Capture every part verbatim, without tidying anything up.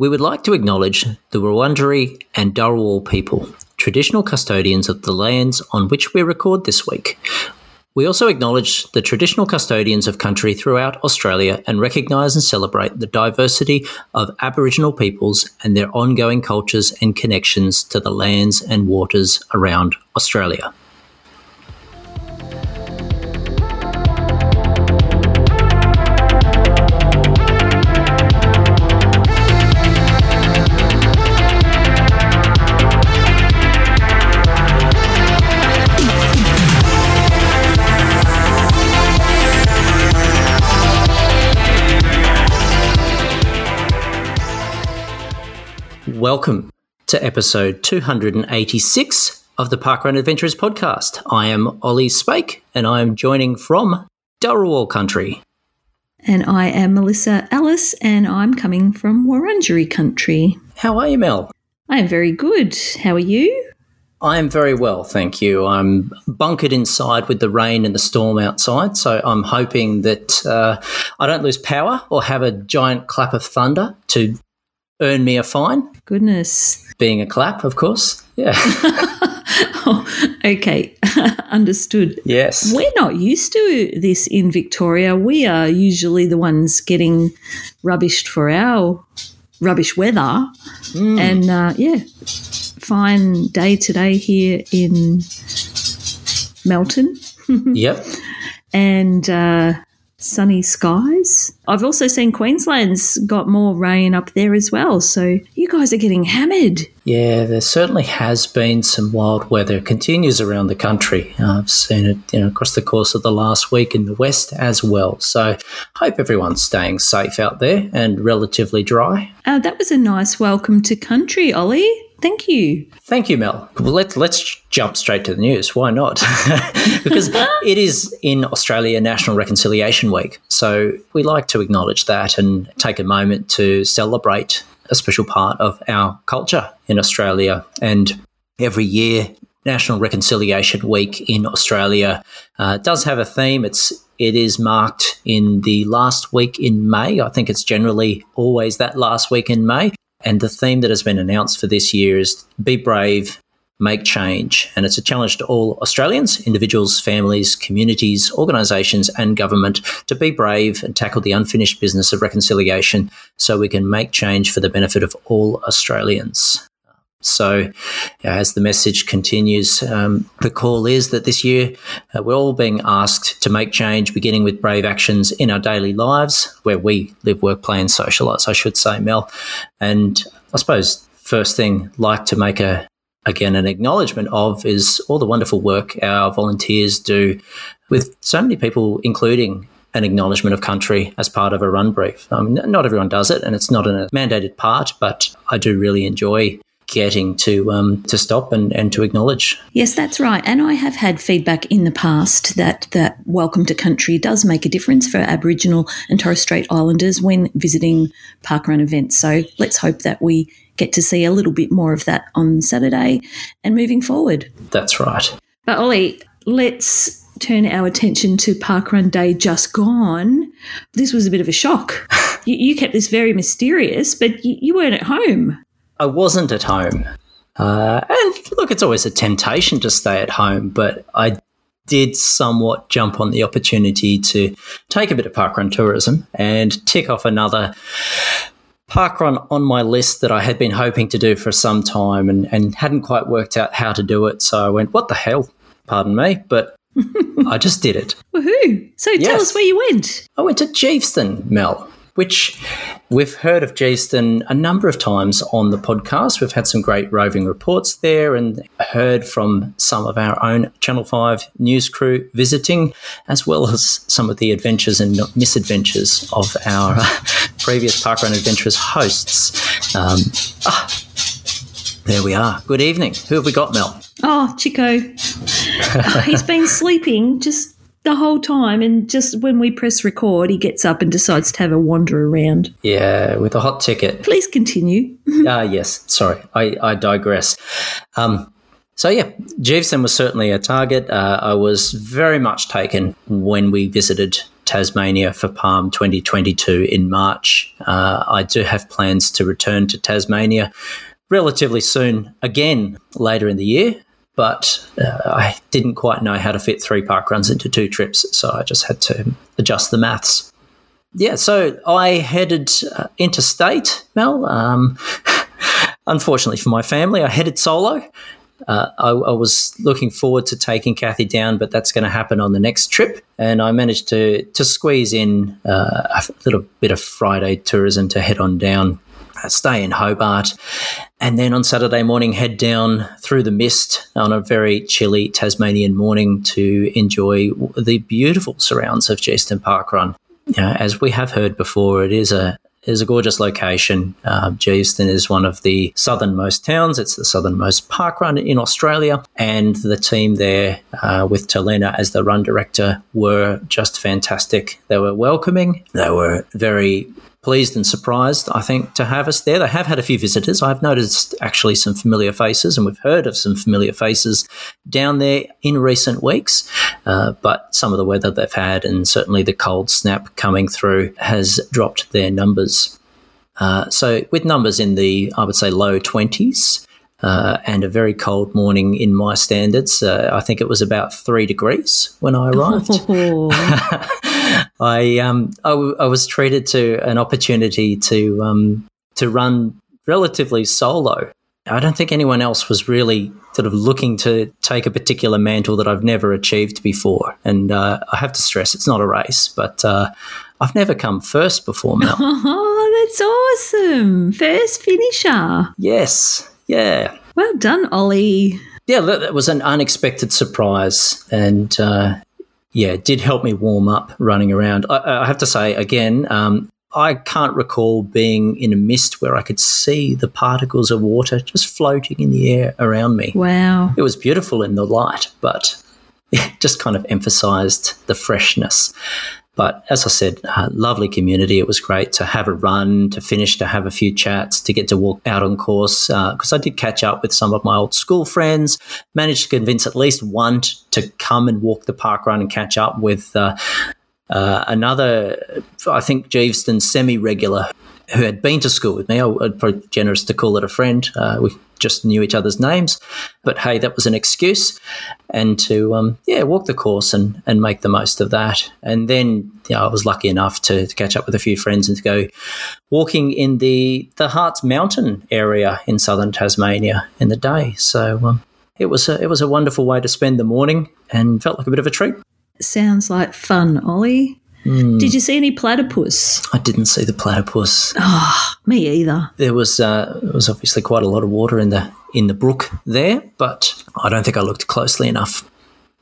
We would like to acknowledge the Wurundjeri and Dharawal people, traditional custodians of the lands on which we record this week. We also acknowledge the traditional custodians of country throughout Australia and recognise and celebrate the diversity of Aboriginal peoples and their ongoing cultures and connections to the lands and waters around Australia. Welcome to episode two hundred eighty-six of the Parkrun Adventurers podcast. I am Ollie Spake and I am joining from Dharawal country. And I am Melissa Ellis and I'm coming from Wurundjeri country. How are you, Mel? I am very good. How are you? I am very well, thank you. I'm bunkered inside with the rain and the storm outside, so I'm hoping that uh, I don't lose power or have a giant clap of thunder to earn me a fine. Goodness. Being a clap, of course. Yeah. Oh, okay. Understood. Yes. We're not used to this in Victoria. We are usually the ones getting rubbished for our rubbish weather. Mm. And, uh, yeah, fine day today here in Melton. Yep. And uh sunny skies. I've also seen Queensland's got more rain up there as well, so you guys are getting hammered. Yeah, there certainly has been some wild weather. It continues around the country. I've seen it, you know, across the course of the last week in the west as well. So hope everyone's staying safe out there and relatively dry. Uh, that was a nice welcome to country, Ollie. Thank you. Thank you, Mel. Well, let's, let's jump straight to the news. Why not? Because it is in Australia National Reconciliation Week. So we like to acknowledge that and take a moment to celebrate a special part of our culture in Australia. And every year, National Reconciliation Week in Australia uh, does have a theme. It's It is marked in the last week in May. I think it's generally always that last week in May. And the theme that has been announced for this year is Be Brave, Make Change. And it's a challenge to all Australians, individuals, families, communities, organisations and government to be brave and tackle the unfinished business of reconciliation so we can make change for the benefit of all Australians. So as the message continues, um, the call is that this year uh, we're all being asked to make change, beginning with brave actions in our daily lives where we live, work, play and socialise, I should say, Mel. And I suppose first thing I'd like to make a again an acknowledgement of is all the wonderful work our volunteers do with so many people, including an acknowledgement of country as part of a run brief. Um, not everyone does it and it's not a mandated part, but I do really enjoy getting to um, to stop and, and to acknowledge. Yes, that's right. And I have had feedback in the past that, that Welcome to Country does make a difference for Aboriginal and Torres Strait Islanders when visiting parkrun events. So let's hope that we get to see a little bit more of that on Saturday and moving forward. That's right. But Ollie, let's turn our attention to Parkrun Day just gone. This was a bit of a shock. you, you kept this very mysterious, but you, you weren't at home. I wasn't at home. Uh, and look, it's always a temptation to stay at home, but I did somewhat jump on the opportunity to take a bit of parkrun tourism and tick off another parkrun on my list that I had been hoping to do for some time and, and hadn't quite worked out how to do it. So I went, what the hell? Pardon me, but I just did it. Woohoo! So yes. Tell us where you went. I went to Geeveston, Mel, which we've heard of Geeveston a number of times on the podcast. We've had some great roving reports there and heard from some of our own Channel five news crew visiting, as well as some of the adventures and misadventures of our uh, previous Parkrun Adventurers hosts. Um, ah, there we are. Good evening. Who have we got, Mel? Oh, Chico. Oh, he's been sleeping just the whole time, and just when we press record, he gets up and decides to have a wander around. Yeah, with a hot ticket. Please continue. Ah, uh, yes. Sorry, I, I digress. Um, so, yeah, Geeveston was certainly a target. Uh, I was very much taken when we visited Tasmania for Palm twenty twenty-two in March. Uh, I do have plans to return to Tasmania relatively soon, again later in the year, but uh, I didn't quite know how to fit three park runs into two trips, so I just had to adjust the maths. Yeah, so I headed uh, interstate, Mel. Um, unfortunately for my family, I headed solo. Uh, I, I was looking forward to taking Kathy down, but that's going to happen on the next trip. And I managed to to squeeze in uh, a little bit of Friday tourism to head on down, uh, stay in Hobart, and then on Saturday morning head down through the mist on a very chilly Tasmanian morning to enjoy the beautiful surrounds of Geeveston Park Run. Uh, as we have heard before, it is a It's a gorgeous location. Uh, Geeveston is one of the southernmost towns. It's the southernmost park run in Australia. And the team there uh, with Talena as the run director were just fantastic. They were welcoming. They were very pleased and surprised, I think, to have us there. They have had a few visitors. I've noticed actually some familiar faces, and we've heard of some familiar faces down there in recent weeks. Uh, but some of the weather they've had, and certainly the cold snap coming through, has dropped their numbers. Uh, so with numbers in the, I would say, low twenties, uh, and a very cold morning in my standards, uh, I think it was about three degrees when I arrived. I um I, w- I was treated to an opportunity to um to run relatively solo. I don't think anyone else was really sort of looking to take a particular mantle that I've never achieved before. And uh, I have to stress, it's not a race, but uh, I've never come first before, Mel. Oh, that's awesome! First finisher. Yes. Yeah. Well done, Ollie. Yeah, that was an unexpected surprise, and. Uh, Yeah, it did help me warm up running around. I, I have to say, again, um, I can't recall being in a mist where I could see the particles of water just floating in the air around me. Wow. It was beautiful in the light, but it just kind of emphasised the freshness. But as I said, uh, lovely community. It was great to have a run, to finish, to have a few chats, to get to walk out on course, because uh, I did catch up with some of my old school friends, managed to convince at least one t- to come and walk the park run and catch up with uh, uh, another, I think, Geeveston semi-regular who had been to school with me. I would be generous to call it a friend. Uh, we just knew each other's names. But, hey, that was an excuse. And to, um, yeah, walk the course and, and make the most of that. And then, you know, I was lucky enough to, to catch up with a few friends and to go walking in the, the Harts Mountain area in southern Tasmania in the day. So um, it was a, it was a wonderful way to spend the morning and felt like a bit of a treat. Sounds like fun, Ollie. Mm. Did you see any platypus? I didn't see the platypus. Oh, me either. There was uh, there was obviously quite a lot of water in the in the brook there, but I don't think I looked closely enough.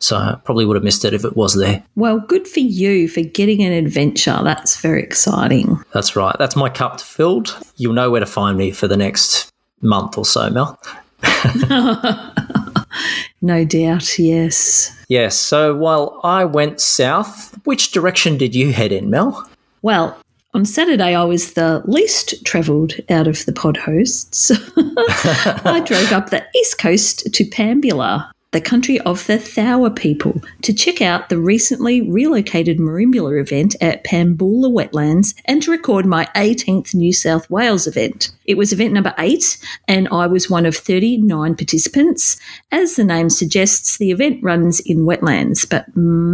So I probably would have missed it if it was there. Well, good for you for getting an adventure. That's very exciting. That's right. That's my cup filled. You'll know where to find me for the next month or so, Mel. No doubt, yes. Yes, so while I went south, which direction did you head in, Mel? Well, on Saturday I was the least travelled out of the pod hosts. I drove up the east coast to Pambula, the country of the Thawa people, to check out the recently relocated Merimbula event at Panboola Wetlands and to record my eighteenth New South Wales event. It was event number eight, and I was one of thirty-nine participants. As the name suggests, the event runs in wetlands, but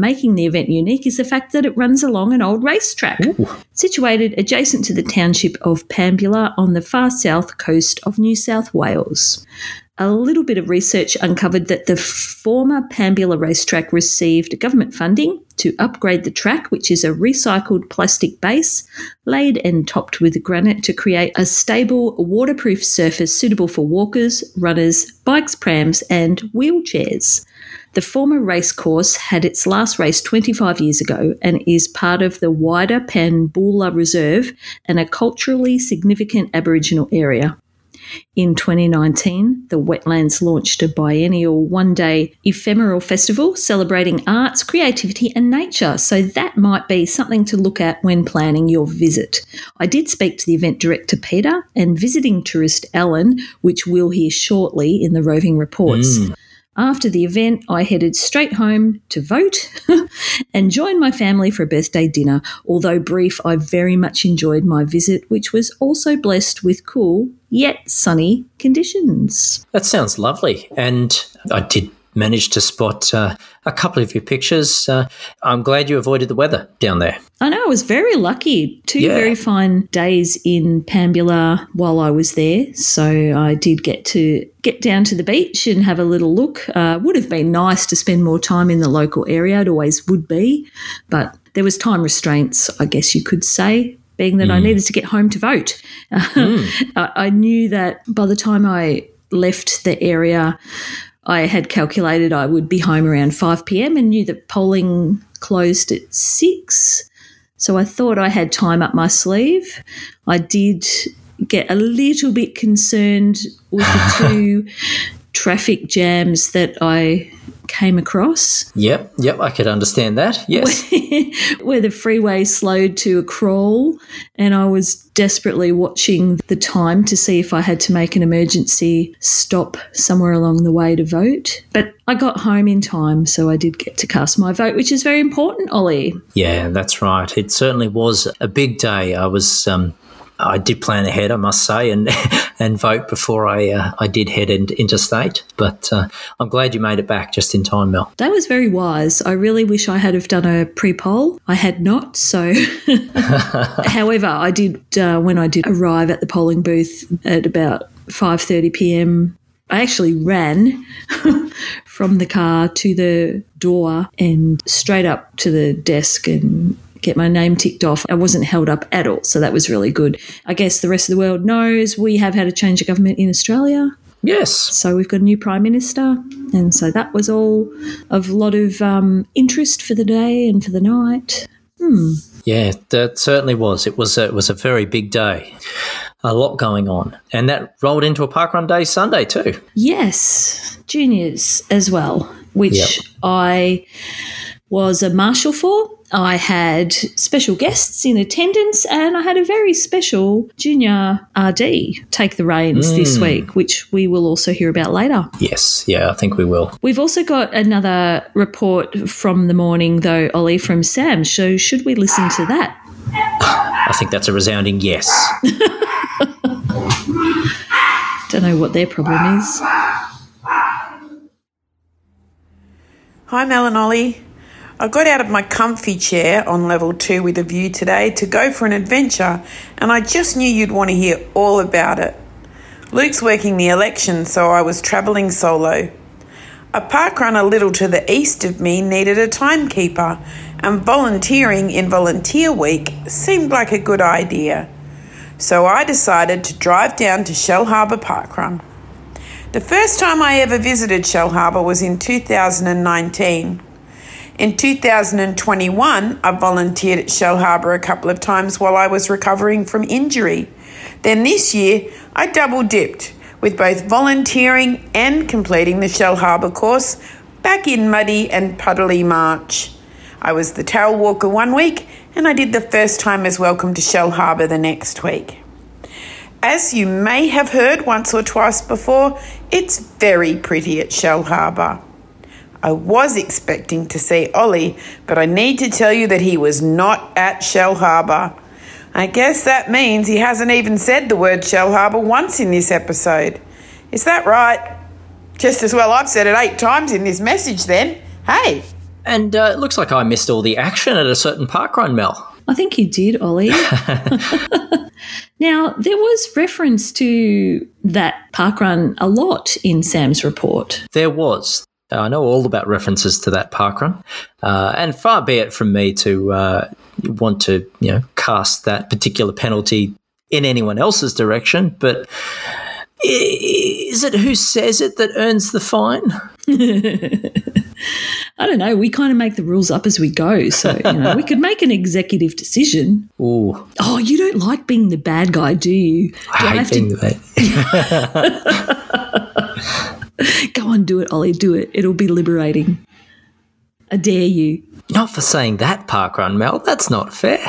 making the event unique is the fact that it runs along an old racetrack. Ooh. Situated adjacent to the township of Pambula on the far south coast of New South Wales. A little bit of research uncovered that the former Pambula racetrack received government funding to upgrade the track, which is a recycled plastic base laid and topped with granite to create a stable, waterproof surface suitable for walkers, runners, bikes, prams and wheelchairs. The former racecourse had its last race twenty-five years ago and is part of the wider Panboola Reserve and a culturally significant Aboriginal area. In twenty nineteen, the wetlands launched a biennial one-day ephemeral festival celebrating arts, creativity and nature, so that might be something to look at when planning your visit. I did speak to the event director Peter and visiting tourist Ellen, which we'll hear shortly in the roving reports. Mm. After the event, I headed straight home to vote and joined my family for a birthday dinner. Although brief, I very much enjoyed my visit, which was also blessed with cool yet sunny conditions. That sounds lovely. And I did managed to spot uh, a couple of your pictures. Uh, I'm glad you avoided the weather down there. I know, I was very lucky. Two yeah. very fine days in Pambula while I was there. So I did get to get down to the beach and have a little look. Uh, would have been nice to spend more time in the local area. It always would be. But there was time restraints, I guess you could say, being that mm. I needed to get home to vote. Mm. I, I knew that by the time I left the area, I had calculated I would be home around five p.m. and knew that polling closed at six. So I thought I had time up my sleeve. I did get a little bit concerned with the two traffic jams that I came across. Yep, yep, I could understand that, yes. Where, where the freeway slowed to a crawl and I was desperately watching the time to see if I had to make an emergency stop somewhere along the way to vote. But I got home in time, so I did get to cast my vote, which is very important, Ollie. Yeah, that's right. It certainly was a big day. I was... Um I did plan ahead, I must say, and and vote before I uh, I did head in, interstate. But uh, I'm glad you made it back just in time, Mel. That was very wise. I really wish I had have done a pre-poll. I had not. So, however, I did uh, when I did arrive at the polling booth at about five thirty p.m. I actually ran from the car to the door and straight up to the desk and get my name ticked off. I wasn't held up at all, so that was really good. I guess the rest of the world knows we have had a change of government in Australia. Yes. So we've got a new Prime Minister, and so that was all of a lot of um, interest for the day and for the night. Hmm. Yeah, that certainly was. It was a, it was a very big day. A lot going on. And that rolled into a parkrun day Sunday too. Yes, juniors as well, which yep. I was a marshal for. I had special guests in attendance and I had a very special junior R D take the reins mm. this week, which we will also hear about later. Yes. Yeah, I think we will. We've also got another report from the morning, though, Ollie, from Sam. So should we listen to that? I think that's a resounding yes. Don't know what their problem is. Hi, Mel and Ollie. I got out of my comfy chair on level two with a view today to go for an adventure, and I just knew you'd want to hear all about it. Luke's working the election, so I was travelling solo. A parkrun a little to the east of me needed a timekeeper, and volunteering in Volunteer Week seemed like a good idea. So I decided to drive down to Shellharbour Parkrun. The first time I ever visited Shellharbour was in two thousand nineteen. In two thousand twenty-one, I volunteered at Shellharbour a couple of times while I was recovering from injury. Then this year, I double-dipped with both volunteering and completing the Shellharbour course back in muddy and puddly March. I was the tail walker one week and I did the first timers welcome to Shellharbour the next week. As you may have heard once or twice before, it's very pretty at Shellharbour. I was expecting to see Ollie, but I need to tell you that he was not at Shellharbour. I guess that means he hasn't even said the word Shellharbour once in this episode. Is that right? Just as well I've said it eight times in this message then. Hey. And uh, it looks like I missed all the action at a certain parkrun, Mel. I think you did, Ollie. Now, there was reference to that parkrun a lot in Sam's report. There was. I know all about references to that parkrun, uh, and far be it from me to uh, want to, you know, cast that particular penalty in anyone else's direction. But is it who says it that earns the fine? I don't know. We kind of make the rules up as we go, so you know, we could make an executive decision. Ooh. Oh, you don't like being the bad guy, do you? Do I hate I have being to- the bad guy. Go on, do it, Ollie, do it. It'll be liberating. I dare you. Not for saying that, parkrun, Mel. That's not fair.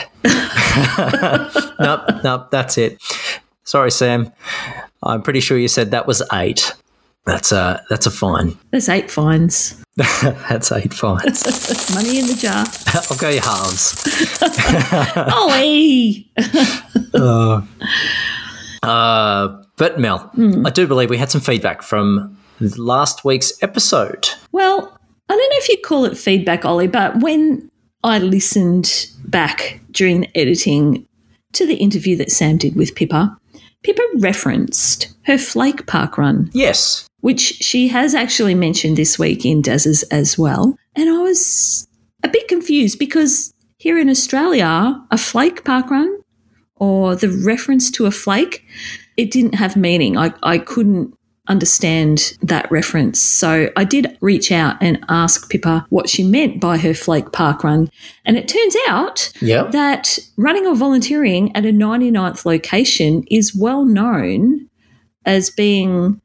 nope, nope, that's it. Sorry, Sam. I'm pretty sure you said that was eight. That's a that's a fine. That's eight fines. That's eight fines. Money in the jar. I'll go your halves. Ollie. uh, uh, but Mel, mm. I do believe we had some feedback from last week's episode. Well, I don't know if you'd call it feedback, Ollie, but when I listened back during the editing to the interview that Sam did with Pippa, Pippa referenced her Flake Park run. Yes. Which she has actually mentioned this week in Dazza's as well. And I was a bit confused because here in Australia, a Flake Park run or the reference to a flake, it didn't have meaning. I, I couldn't understand that reference. So I did reach out and ask Pippa what she meant by her Flake Park run. And it turns out yep. that running or volunteering at a ninety-ninth location is well known as being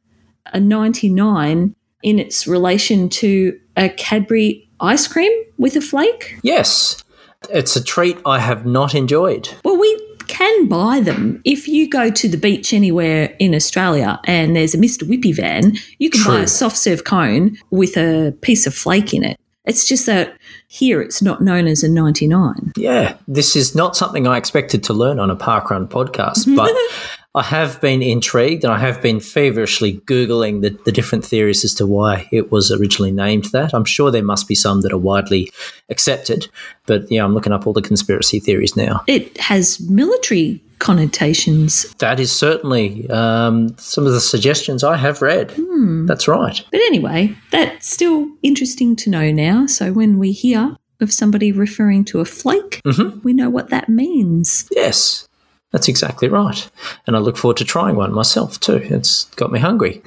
a ninety-nine in its relation to a Cadbury ice cream with a flake. Yes. It's a treat I have not enjoyed. Well, we can buy them. If you go to the beach anywhere in Australia and there's a Mister Whippy van, you can True. buy a soft serve cone with a piece of flake in it. It's just that here it's not known as a ninety-nine. Yeah, this is not something I expected to learn on a parkrun podcast, but I have been intrigued and I have been feverishly Googling the, the different theories as to why it was originally named that. I'm sure there must be some that are widely accepted, but yeah, I'm looking up all the conspiracy theories now. It has military connotations. That is certainly um, some of the suggestions I have read. Hmm. That's right. But anyway, that's still interesting to know now. So when we hear of somebody referring to a flake, mm-hmm. we know what that means. Yes. That's exactly right. And I look forward to trying one myself too. It's got me hungry.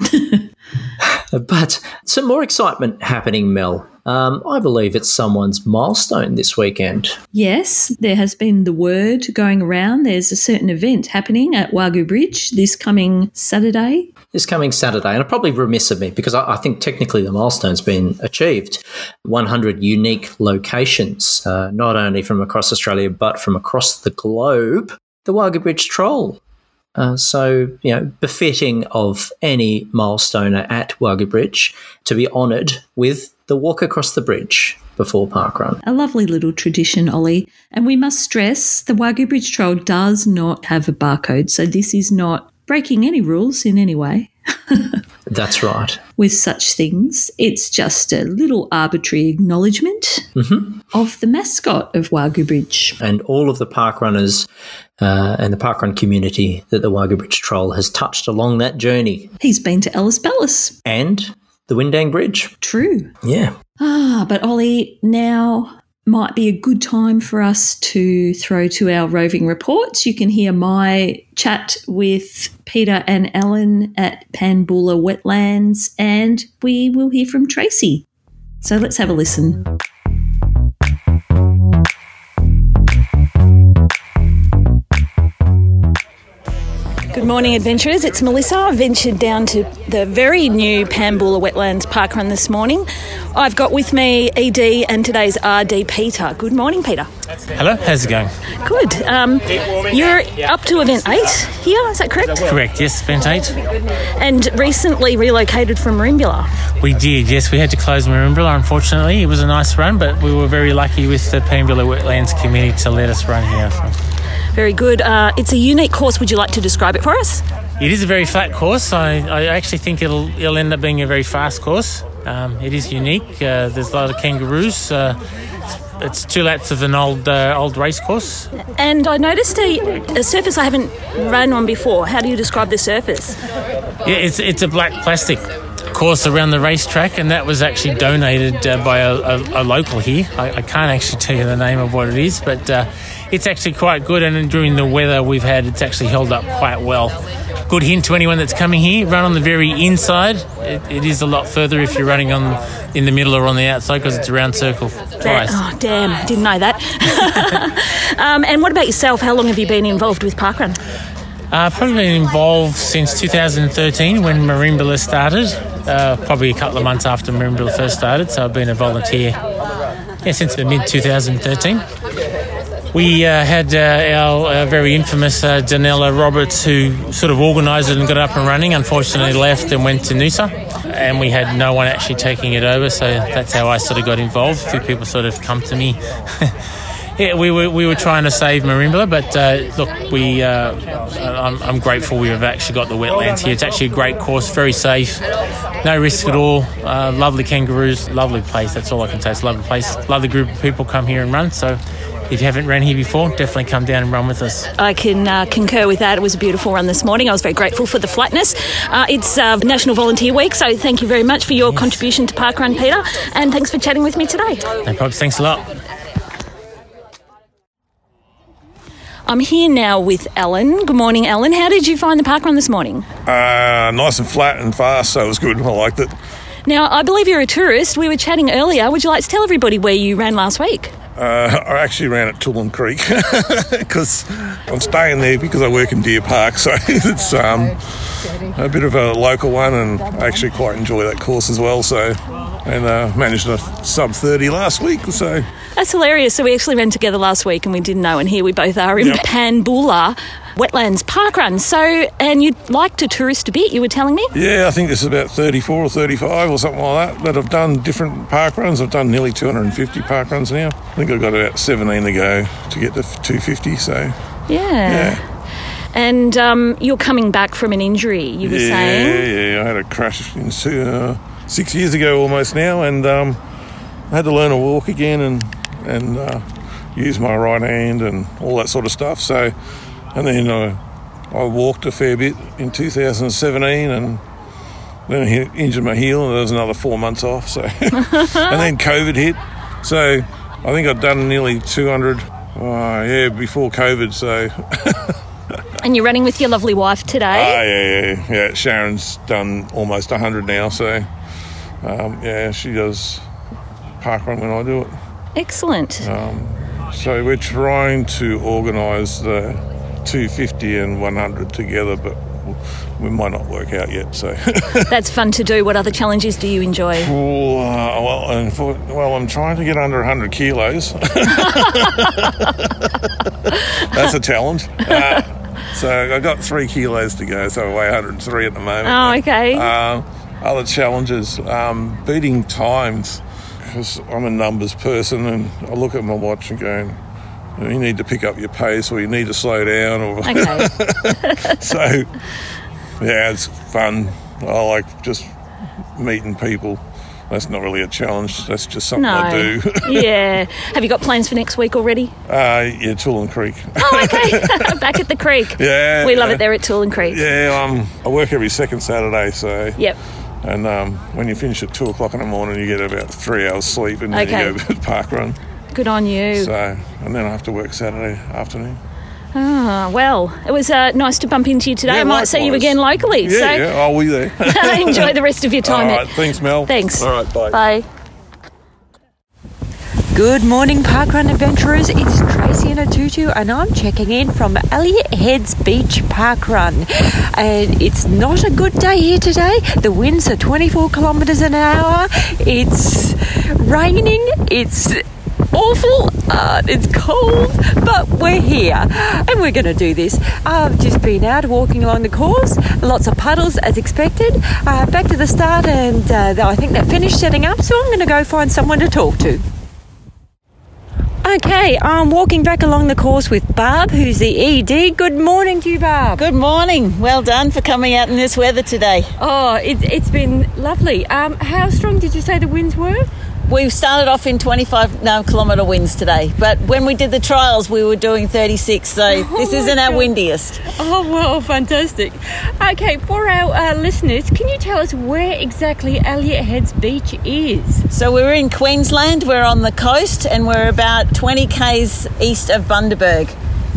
But some more excitement happening, Mel. Um, I believe it's someone's milestone this weekend. Yes, there has been the word going around. There's a certain event happening at Wagga Bridge this coming Saturday. This coming Saturday, and I'm probably remiss of me because I, I think technically the milestone's been achieved. one hundred unique locations, uh, not only from across Australia but from across the globe. The Wagga Bridge Troll. Uh, so, you know, befitting of any milestoner at Wagga Bridge to be honoured with the walk across the bridge before parkrun. A lovely little tradition, Ollie. And we must stress the Wagga Bridge Troll does not have a barcode, so this is not breaking any rules in any way. That's right. With such things, it's just a little arbitrary acknowledgement mm-hmm. of the mascot of Wagga Bridge. And all of the parkrunners uh, and the parkrun community that the Wagga Bridge Troll has touched along that journey. He's been to Ellis Palace. And the Windang Bridge. True. Yeah. Ah, but Ollie, now might be a good time for us to throw to our roving reports. You can hear my chat with Peter and Ellen at Panboola Wetlands, and we will hear from Tracy. So let's have a listen. Good morning, adventurers. It's Melissa. I ventured down to the very new Pambula Wetlands Parkrun this morning. I've got with me E D and today's R D, Peter. Good morning, Peter. Hello. How's it going? Good. Um, you're up to event eight here, is that correct? Correct, yes, event eight. And recently relocated from Merimbula. We did, yes. We had to close Merimbula, unfortunately. It was a nice run, but we were very lucky with the Pambula Wetlands community to let us run here. Very good. Uh, it's a unique course. Would you like to describe it for us? It is a very flat course. I, I actually think it'll it'll end up being a very fast course. Um, it is unique. Uh, there's a lot of kangaroos. Uh, it's two laps of an old uh, old race course. And I noticed a, a surface I haven't run on before. How do you describe the surface? Yeah, it's it's a black plastic course around the racetrack, and that was actually donated uh, by a, a, a local here. I, I can't actually tell you the name of what it is, but uh, it's actually quite good, and during the weather we've had, it's actually held up quite well. Good hint to anyone that's coming here, run on the very inside. It, it is a lot further if you're running on in the middle or on the outside because it's a round circle twice. Oh, damn, I didn't know that. um, and what about yourself? How long have you been involved with parkrun? I've uh, probably been involved since two thousand thirteen when Merimbula started, uh, probably a couple of months after Merimbula first started, so I've been a volunteer yeah, since the mid-twenty thirteen. We uh, had uh, our, our very infamous uh, Danella Roberts, who sort of organised it and got it up and running, unfortunately left and went to Noosa. and we had no one actually taking it over, so that's how I sort of got involved. A few people sort of come to me. Yeah, we were we were trying to save Merimbula, but uh, look, we uh, I'm, I'm grateful we have actually got the wetlands here. It's actually a great course, very safe, no risk at all. Uh, lovely kangaroos, lovely place. That's all I can say. It's a lovely place. Lovely group of people come here and run. So if you haven't ran here before, definitely come down and run with us. I can uh, concur with that. It was a beautiful run this morning. I was very grateful for the flatness. Uh, it's uh, National Volunteer Week, so thank you very much for your yes. contribution to Parkrun, Peter, and thanks for chatting with me today. No problems. Thanks a lot. I'm here now with Ellen. Good morning, Ellen. How did you find the parkrun this morning? Uh, nice and flat and fast, so it was good. I liked it. Now, I believe you're a tourist. We were chatting earlier. Would you like to tell everybody where you ran last week? Uh, I actually ran at Tullam Creek because I'm staying there because I work in Deer Park, so it's um, a bit of a local one, and I actually quite enjoy that course as well. So, and uh, managed a sub thirty last week, so... That's hilarious. So we actually ran together last week and we didn't know, and here we both are in yep. Panboola Wetlands Parkrun. So, and you'd like to tourist a bit, you were telling me? Yeah, I think this is about thirty-four or thirty-five or something like that that I've done different parkruns. I've done nearly two hundred fifty parkruns now. I think I've got about seventeen to go to get to two hundred fifty, so... Yeah. Yeah. And um, you're coming back from an injury, you were yeah, saying? Yeah, yeah, I had a crash in, uh, six years ago almost now, and um, I had to learn to walk again and... and uh, use my right hand and all that sort of stuff. So, and then uh, I walked a fair bit in two thousand seventeen, and then I injured my heel, and there was another four months off. So, and then COVID hit. So, I think I'd done nearly two hundred, uh, yeah, before COVID. So. And you're running with your lovely wife today. Oh, uh, yeah, yeah, yeah. Sharon's done almost one hundred now, so um, yeah, she does parkrun when I do it. Excellent. Um, so we're trying to organise the two hundred fifty and one hundred together, but we might not work out yet. So that's fun to do. What other challenges do you enjoy? Well, uh, well, and for, well I'm trying to get under one hundred kilos. That's a challenge. Uh, so I've got three kilos to go, so I weigh one hundred three at the moment. Oh, okay. Uh, other challenges, um, beating times. Because I'm a numbers person, and I look at my watch and go, you need to pick up your pace, or you need to slow down. Or okay. So, yeah, it's fun. I like just meeting people. That's not really a challenge. That's just something no. I do. Yeah. Have you got plans for next week already? Uh, yeah, Tullam Creek. Oh, okay. Back at the creek. Yeah. We love uh, it there at Tullam Creek. Yeah, um, I work every second Saturday, so... Yep. And um, when you finish at two o'clock in the morning, you get about three hours sleep, and then okay. you go to the park run. Good on you. So, and then I have to work Saturday afternoon. Ah, well, it was uh, nice to bump into you today. Yeah, I might likewise. See you again locally. Yeah, so. yeah, I'll be there. Enjoy the rest of your time. All right, thanks, Mel. Thanks. All right, bye. Bye. Good morning, Parkrun adventurers. It's Tracy and a Tutu, and I'm checking in from Elliott Heads Beach Parkrun. And it's not a good day here today. The winds are twenty-four kilometres an hour. It's raining. It's awful. Uh, it's cold, but we're here, and we're going to do this. I've just been out walking along the course. Lots of puddles, as expected. Uh, back to the start, and uh, I think that finished setting up. So I'm going to go find someone to talk to. Okay, I'm walking back along the course with Barb, who's the E D. Good morning to you, Barb. Good morning. Well done for coming out in this weather today. Oh, it, it's been lovely. Um, how strong did you say the winds were? We started off in twenty-five no, kilometre winds today, but when we did the trials, we were doing thirty-six, so oh this isn't God. Our windiest. Oh, well, fantastic. Okay, for our uh, listeners, can you tell us where exactly Elliott Heads Beach is? So we're in Queensland, we're on the coast, and we're about twenty kays east of Bundaberg.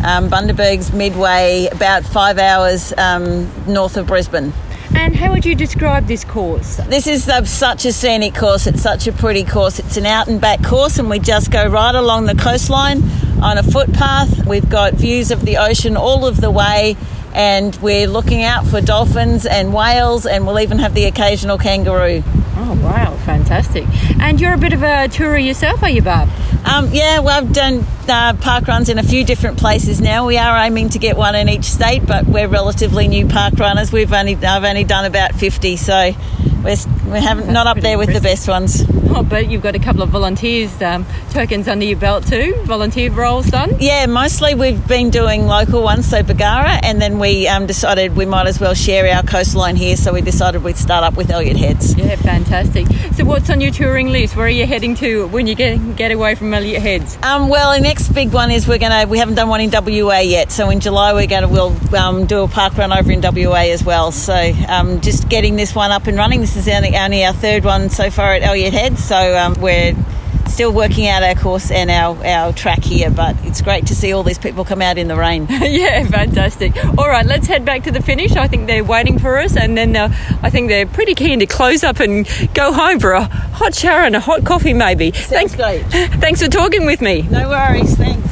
Um, Bundaberg's midway, about five hours um, north of Brisbane. And how would you describe this course? This is uh, such a scenic course. It's such a pretty course. It's an out and back course, and we just go right along the coastline on a footpath. We've got views of the ocean all of the way, and we're looking out for dolphins and whales, and we'll even have the occasional kangaroo. Oh, wow, fantastic. And you're a bit of a tourer yourself, are you, Barb? Um, yeah, well, I've done uh, park runs in a few different places now. We are aiming to get one in each state, but we're relatively new park runners. We've only I've only done about fifty, so we're We haven't, not up there with the best ones. Oh, but you've got a couple of volunteers, um, tokens under your belt too, volunteer roles done? Yeah, mostly we've been doing local ones, so Bagara, and then we um, decided we might as well share our coastline here, so we decided we'd start up with Elliott Heads. Yeah, fantastic. So what's on your touring list? Where are you heading to when you get, get away from Elliott Heads? Um, well, the next big one is we're going to, we haven't done one in W A yet, so in July we're going to we'll um, do a park run over in W A as well, so um, just getting this one up and running. This is only, only our third one so far at Elliott Heads. So um, we're still working out our course and our, our track here, but it's great to see all these people come out in the rain. Yeah, fantastic. All right, let's head back to the finish. I think they're waiting for us, and then uh, I think they're pretty keen to close up and go home for a hot shower and a hot coffee maybe. Sounds thanks, great. Thanks for talking with me. No worries, thanks.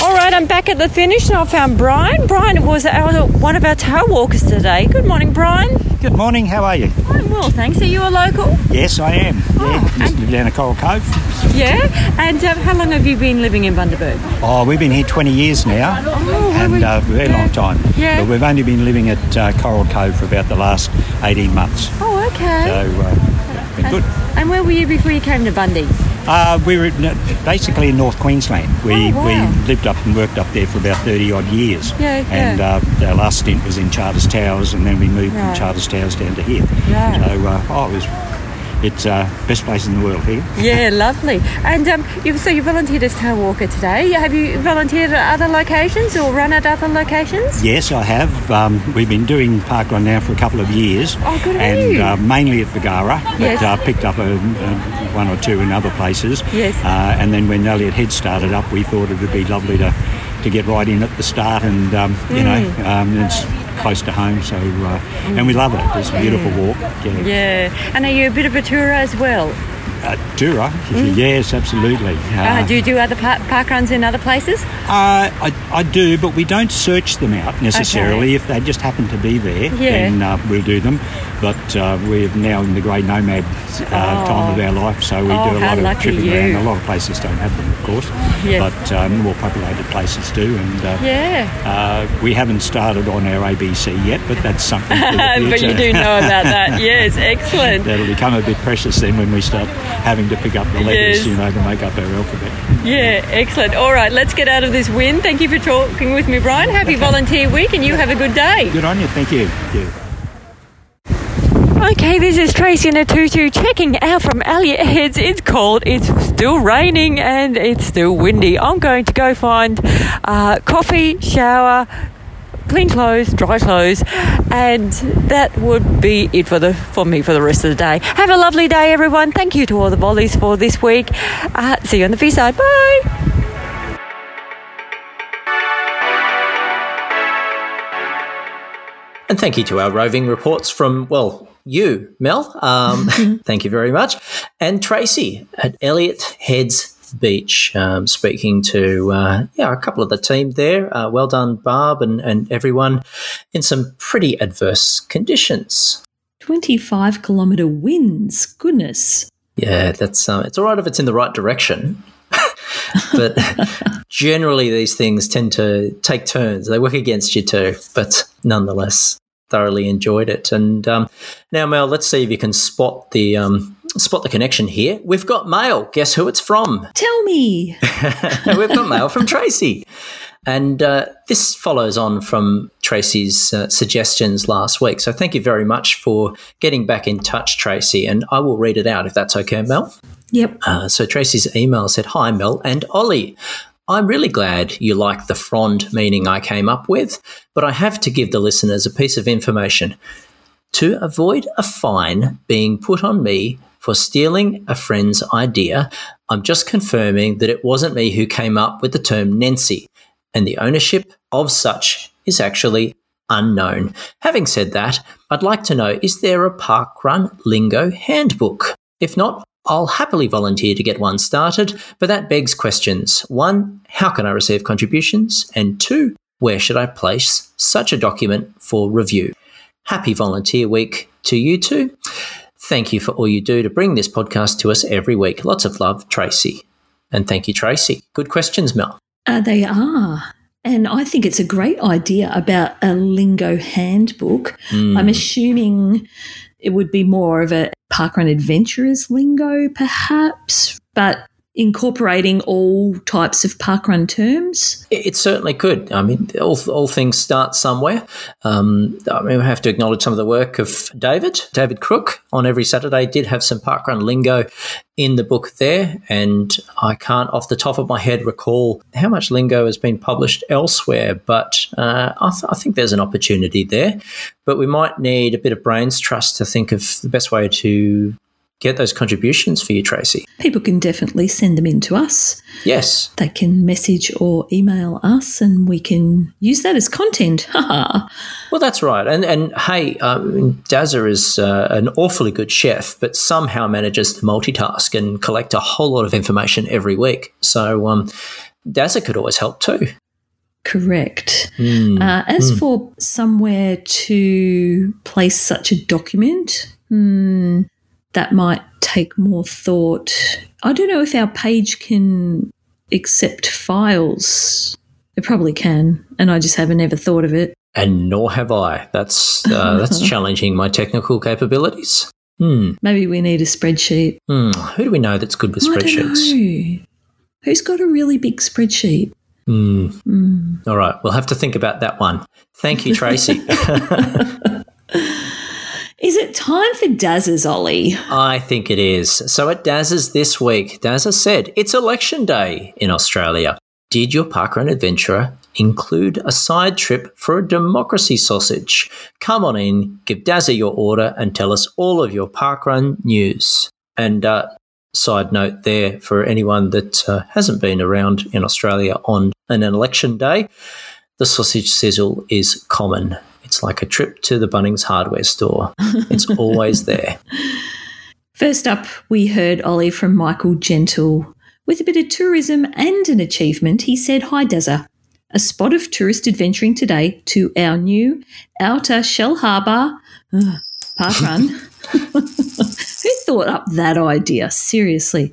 All right, I'm back at the finish, and I found Brian. Brian was our, one of our tail walkers today. Good morning, Brian. Good morning, how are you? I'm well, thanks. Are you a local? Yes, I am. Oh, yeah, used to live down at Coral Cove. Yeah, and um, how long have you been living in Bundaberg? Oh, we've been here twenty years now, oh, and a uh, very yeah. long time. Yeah. But we've only been living at uh, Coral Cove for about the last eighteen months. Oh, okay. So, uh, yeah, been and, good. And where were you before you came to Bundy? Uh, we were basically in North Queensland. We oh, wow. we lived up and worked up there for about thirty odd years. Yeah, yeah. And uh, our last stint was in Charters Towers, and then we moved right. from Charters Towers down to here. Right. So uh, oh, it was, it's uh, best place in the world here. Yeah, lovely. And um, you, so you volunteered as tail walker today. Have you volunteered at other locations or run at other locations? Yes, I have. Um, we've been doing parkrun now for a couple of years. Oh, good. And you. Uh, mainly at Bagara, but yes. uh, picked up a. a one or two in other places. Yes. Uh, and then when Elliott Heads started up, we thought it would be lovely to, to get right in at the start, and um, you mm. know, um, it's close to home, so uh, mm. and we love it. It's a beautiful yeah. walk. Yeah. yeah. And are you a bit of a tourer as well? Uh, tourer? Mm. Yes, absolutely. Uh, uh, do you do other par- park runs in other places? Uh, I, I do, but we don't search them out necessarily. Okay. If they just happen to be there, yeah. then uh, we'll do them. But uh, we're now in the grey nomad uh, oh. time of our life, so we oh, do a lot of tripping you. around. A lot of places don't have them, of course, yes. but um, more populated places do. And uh, yeah. uh, we haven't started on our A B C yet, but that's something for the future. But you do know about that. Yes, excellent. That'll become a bit precious then when we start having to pick up the letters, yes. you know, to make up our alphabet. Yeah, excellent. All right, let's get out of this wind. Thank you for talking with me, Brian. Happy okay. volunteer week, and you have a good day. Good on you. Thank you. Thank you. Okay, this is Tracy and a tutu checking out from Elliott Heads. It's cold, it's still raining, and it's still windy. I'm going to go find uh, coffee, shower, clean clothes, dry clothes, and that would be it for the for me for the rest of the day. Have a lovely day, everyone. Thank you to all the volleys for this week. Uh, see you on the V side. Bye. And thank you to our roving reports from, well, you, Mel. Um, thank you very much. And Tracy at Elliott Heads Beach, um, speaking to uh, yeah a couple of the team there. Uh, well done, Barb, and, and everyone in some pretty adverse conditions. twenty-five kilometre winds, goodness. Yeah, that's uh, it's all right if it's in the right direction. But generally these things tend to take turns. They work against you too, but nonetheless, thoroughly enjoyed it. And um, now, Mel, let's see if you can spot the um, spot the connection here. We've got mail. Guess who it's from? Tell me. We've got mail from Tracy. And uh, this follows on from Tracy's uh, suggestions last week. So thank you very much for getting back in touch, Tracy. And I will read it out if that's okay, Mel. Yep. Uh, so Tracy's email said, "Hi, Mel and Ollie. I'm really glad you like the frond meaning I came up with, but I have to give the listeners a piece of information. To avoid a fine being put on me for stealing a friend's idea, I'm just confirming that it wasn't me who came up with the term Nancy, and the ownership of such is actually unknown. Having said that, I'd like to know, is there a parkrun lingo handbook? If not, I'll happily volunteer to get one started, but that begs questions. One, how can I receive contributions? And two, where should I place such a document for review? Happy volunteer week to you two. Thank you for all you do to bring this podcast to us every week. Lots of love, Tracy." And thank you, Tracy. Good questions, Mel. Uh, they are. And I think it's a great idea about a lingo handbook. Mm. I'm assuming It would be more of a parkrun adventurers lingo perhaps, but incorporating all types of parkrun terms? It certainly could. I mean, all, all things start somewhere. Um, I mean, we have to acknowledge some of the work of David, David Crook, on Every Saturday did have some parkrun lingo in the book there, and I can't off the top of my head recall how much lingo has been published elsewhere, but uh, I, th- I think there's an opportunity there. But we might need a bit of brains trust to think of the best way to get those contributions for you, Tracy. People can definitely send them in to us. Yes. They can message or email us and we can use that as content. Well, that's right. And, and hey, um, Dazza is uh, an awfully good chef, but somehow manages to multitask and collect a whole lot of information every week. So um, Dazza could always help too. Correct. Mm. Uh, as mm. for somewhere to place such a document, hmm, that might take more thought. I don't know if our page can accept files. It probably can, and I just haven't ever thought of it. And nor have I. That's uh, that's challenging my technical capabilities. Hmm. Maybe we need a spreadsheet. Hmm. Who do we know that's good with I spreadsheets? Don't know. Who's got a really big spreadsheet? Hmm. Mm. All right, we'll have to think about that one. Thank you, Tracy. Is it time for Dazza's, Ollie? I think it is. So at Dazza's this week, Dazza said, it's election day in Australia. Did your parkrun adventurer include a side trip for a democracy sausage? Come on in, give Dazza your order and tell us all of your parkrun news. And uh, side note there for anyone that uh, hasn't been around in Australia on an election day, the sausage sizzle is common. It's like a trip to the Bunnings hardware store. It's always there. First up, we heard Ollie from Michael Gentle. With a bit of tourism and an achievement, he said, hi, Dazza. A spot of tourist adventuring today to our new outer Shellharbour uh, parkrun. Who thought up that idea? Seriously.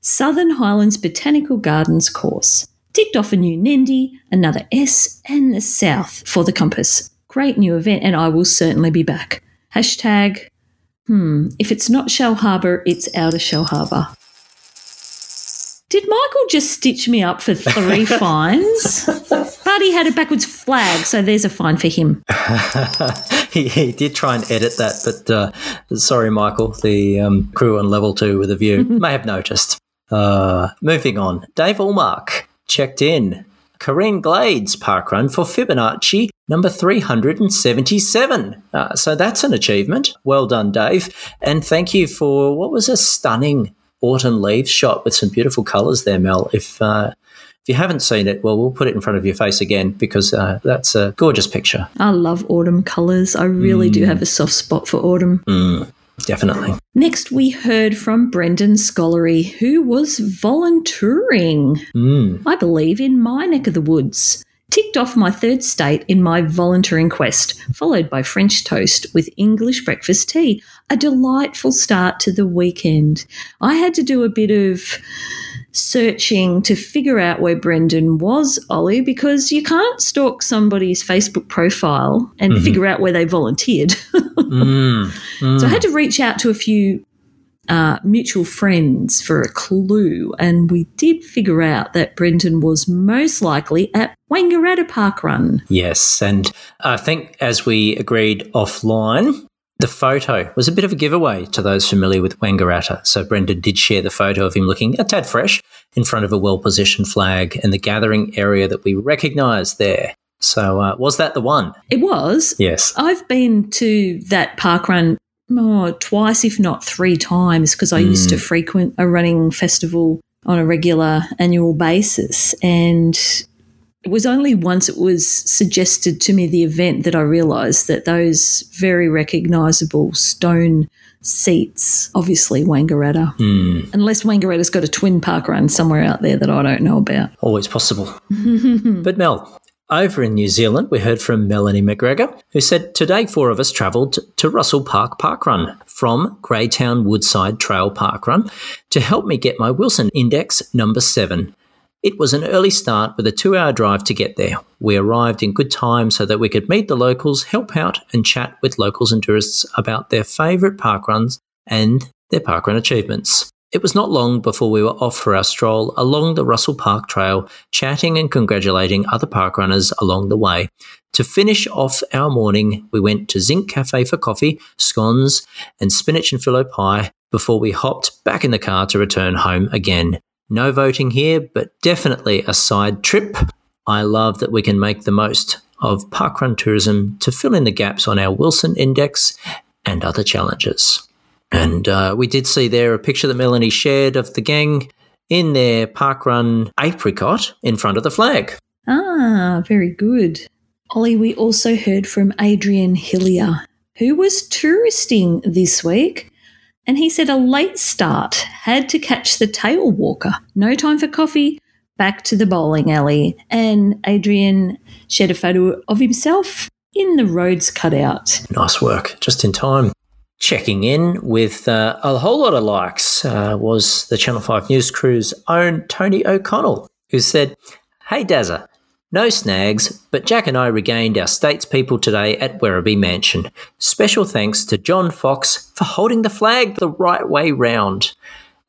Southern Highlands Botanical Gardens course. Ticked off a new Nindy, another S, and the South for the compass. Great new event, and I will certainly be back. Hashtag, hmm, if it's not Shellharbour, it's out of Shellharbour. Did Michael just stitch me up for three fines? Buddy had a backwards flag, so there's a fine for him. he, he did try and edit that, but uh, sorry, Michael. The um, crew on level two with a view may have noticed. Uh, moving on, Dave Allmark checked in. Corrine Glade's parkrun for Fibonacci number three hundred seventy-seven. Uh, so that's an achievement. Well done, Dave. And thank you for what was a stunning autumn leaves shot with some beautiful colours there, Mel. If uh, if you haven't seen it, well, we'll put it in front of your face again because uh, that's a gorgeous picture. I love autumn colours. I really mm. do have a soft spot for autumn. Mm. Definitely. Next, we heard from Brendan Scollery, who was volunteering, mm. I believe, in my neck of the woods. Ticked off my third state in my volunteering quest, followed by French toast with English breakfast tea. A delightful start to the weekend. I had to do a bit of searching to figure out where Brendan was, Ollie, because you can't stalk somebody's Facebook profile and mm-hmm. figure out where they volunteered. mm, mm. So I had to reach out to a few uh, mutual friends for a clue, and we did figure out that Brendan was most likely at Wangaratta Parkrun. Yes, and I think as we agreed offline, the photo was a bit of a giveaway to those familiar with Wangaratta. So Brendan did share the photo of him looking a tad fresh in front of a well-positioned flag and the gathering area that we recognise there. So uh, was that the one? It was. Yes. I've been to that parkrun oh, twice, if not three times, because I mm. used to frequent a running festival on a regular annual basis, and it was only once it was suggested to me, the event, that I realised that those very recognisable stone seats, obviously Wangaratta, mm. unless Wangaratta's got a twin parkrun somewhere out there that I don't know about. Always possible. But Mel, over in New Zealand, we heard from Melanie McGregor, who said, today four of us travelled to Russell Park Parkrun from Greytown Woodside Trail Parkrun to help me get my Wilson Index number seven. It was an early start with a two-hour drive to get there. We arrived in good time so that we could meet the locals, help out and chat with locals and tourists about their favourite parkruns and their parkrun achievements. It was not long before we were off for our stroll along the Russell Park Trail, chatting and congratulating other parkrunners along the way. To finish off our morning, we went to Zinc Cafe for coffee, scones and spinach and phyllo pie before we hopped back in the car to return home again. No voting here, but definitely a side trip. I love that we can make the most of parkrun tourism to fill in the gaps on our Wilson Index and other challenges. And uh, we did see there a picture that Melanie shared of the gang in their parkrun apricot in front of the flag. Ah, very good. Ollie, we also heard from Adrian Hillier, who was touristing this week. And he said a late start, had to catch the tail walker. No time for coffee, back to the bowling alley. And Adrian shared a photo of himself in the roads cut out. Nice work, just in time. Checking in with uh, a whole lot of likes uh, was the Channel five News Crew's own Tony O'Connell, who said, "Hey Dazza, no snags, but Jack and I regained our statespeople today at Werribee Mansion. Special thanks to John Fox for holding the flag the right way round."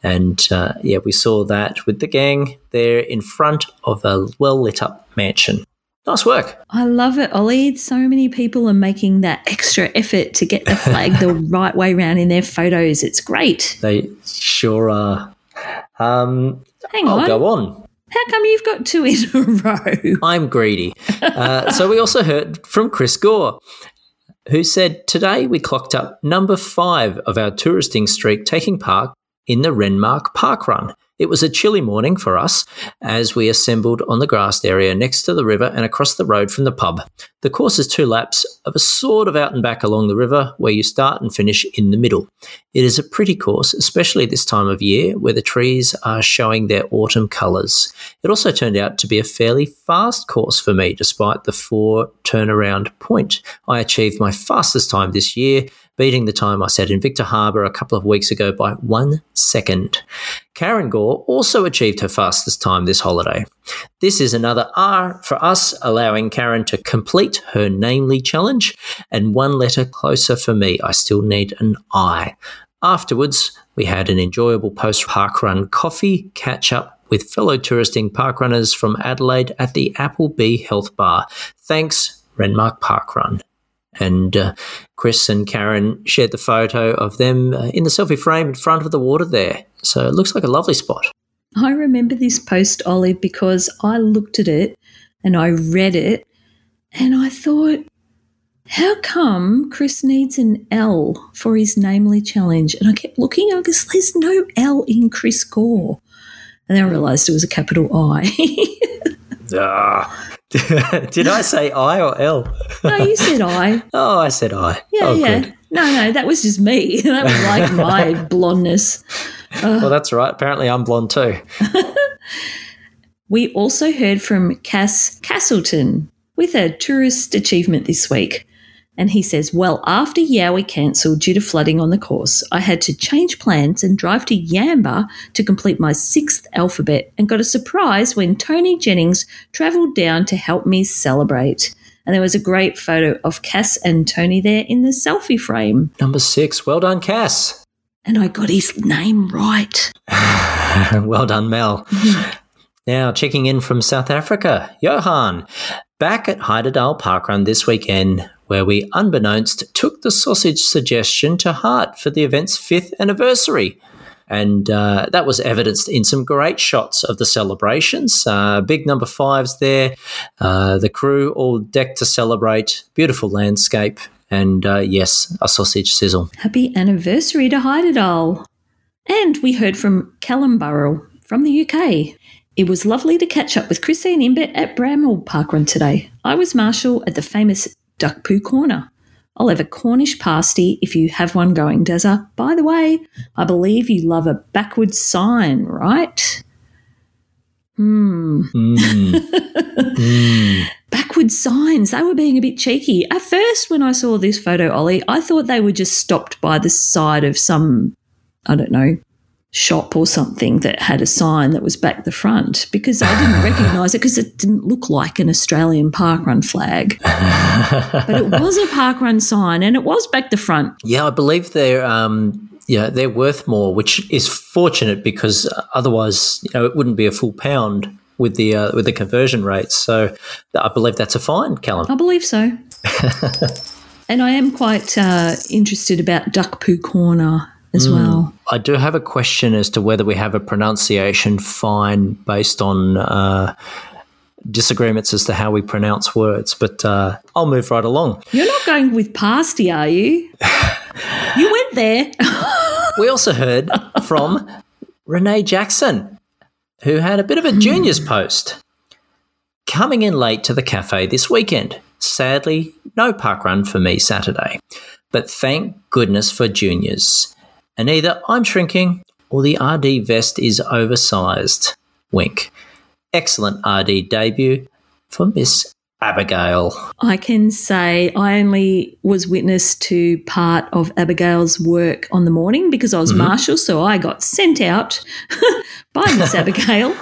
And, uh, yeah, we saw that with the gang there in front of a well-lit-up mansion. Nice work. I love it, Ollie. So many people are making that extra effort to get the flag the right way round in their photos. It's great. They sure are. Um, Hang I'll on. I'll go on. How come you've got two in a row? I'm greedy. Uh, so we also heard from Chris Gore, who said, "Today we clocked up number five of our touristing streak, taking part in the Renmark Park Run. It was a chilly morning for us as we assembled on the grassed area next to the river and across the road from the pub. The course is two laps of a sort of out and back along the river where you start and finish in the middle. It is a pretty course, especially this time of year where the trees are showing their autumn colours. It also turned out to be a fairly fast course for me despite the four turnaround point. I achieved my fastest time this year, beating the time I set in Victor Harbour a couple of weeks ago by one second. Karen Gore also achieved her fastest time this holiday. This is another R for us, allowing Karen to complete her Namely challenge, and one letter closer for me. I still need an I. Afterwards, we had an enjoyable post-parkrun coffee catch-up with fellow touristing parkrunners from Adelaide at the Applebee Health Bar. Thanks, Renmark Parkrun." And uh, Chris and Karen shared the photo of them uh, in the selfie frame in front of the water there. So it looks like a lovely spot. I remember this post, Ollie, because I looked at it and I read it and I thought, how come Chris needs an L for his Namely challenge? And I kept looking and I guess there's no L in Chris Gore. And then I realised it was a capital I. ah. Did I say I or L? No, you said I. Oh, I said I. Yeah, oh, yeah. Good. No, no, that was just me. That was like my blondness. Uh, well, that's right. Apparently I'm blonde too. We also heard from Cass Castleton with a tourist achievement this week. And he says, "Well, after Yowie cancelled due to flooding on the course, I had to change plans and drive to Yamba to complete my sixth alphabet and got a surprise when Tony Jennings travelled down to help me celebrate." And there was a great photo of Cass and Tony there in the selfie frame. Number six. Well done, Cass. And I got his name right. Well done, Mel. Now, checking in from South Africa, Johan. "Back at Heiderdal Parkrun this weekend, where we, unbeknownst, took the sausage suggestion to heart for the event's fifth anniversary." And uh, that was evidenced in some great shots of the celebrations. Uh, big number fives there, uh, the crew all decked to celebrate, beautiful landscape, and uh, yes, a sausage sizzle. Happy anniversary to Heiderdal. And we heard from Callum Burrell from the U K. "It was lovely to catch up with Chrissy and Imbet at Bramall Parkrun today. I was marshal at the famous Duck Poo Corner. I'll have a Cornish pasty if you have one going, Dazza. By the way, I believe you love a backwards sign, right?" Hmm. Mm. mm. Backwards signs. They were being a bit cheeky. At first when I saw this photo, Ollie, I thought they were just stopped by the side of some, I don't know, shop or something that had a sign that was back the front, because I didn't recognise it because it didn't look like an Australian parkrun flag. But it was a parkrun sign and it was back the front. Yeah, I believe they're um, yeah they're worth more, which is fortunate because otherwise, you know, it wouldn't be a full pound with the uh, with the conversion rates. So I believe that's a fine, Callum. I believe so. And I am quite uh, interested about Duck Poo Corner as mm. well. I do have a question as to whether we have a pronunciation fine based on uh, disagreements as to how we pronounce words, but uh, I'll move right along. You're not going with pasty, are you? You went there. We also heard from Renee Jackson, who had a bit of a junior's post. Coming in late to the cafe this weekend. Sadly, no parkrun for me Saturday, but thank goodness for juniors. And either I'm shrinking or the R D vest is oversized. Wink. Excellent R D debut for Miss Abigail. I can say I only was witness to part of Abigail's work on the morning because I was mm-hmm. marshal, so I got sent out by Miss Abigail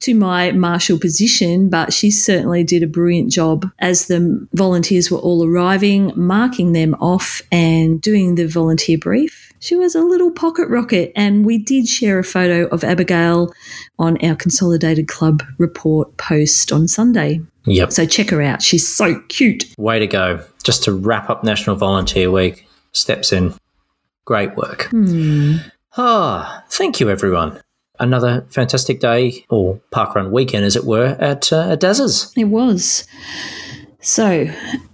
to my marshal position, but she certainly did a brilliant job as the volunteers were all arriving, marking them off and doing the volunteer brief. She was a little pocket rocket, and we did share a photo of Abigail on our Consolidated Club report post on Sunday. Yep. So check her out. She's so cute. Way to go. Just to wrap up National Volunteer Week, steps in. Great work. Hmm. Ah, thank you, everyone. Another fantastic day, or parkrun weekend as it were, at, uh, at Dazza's. It was. So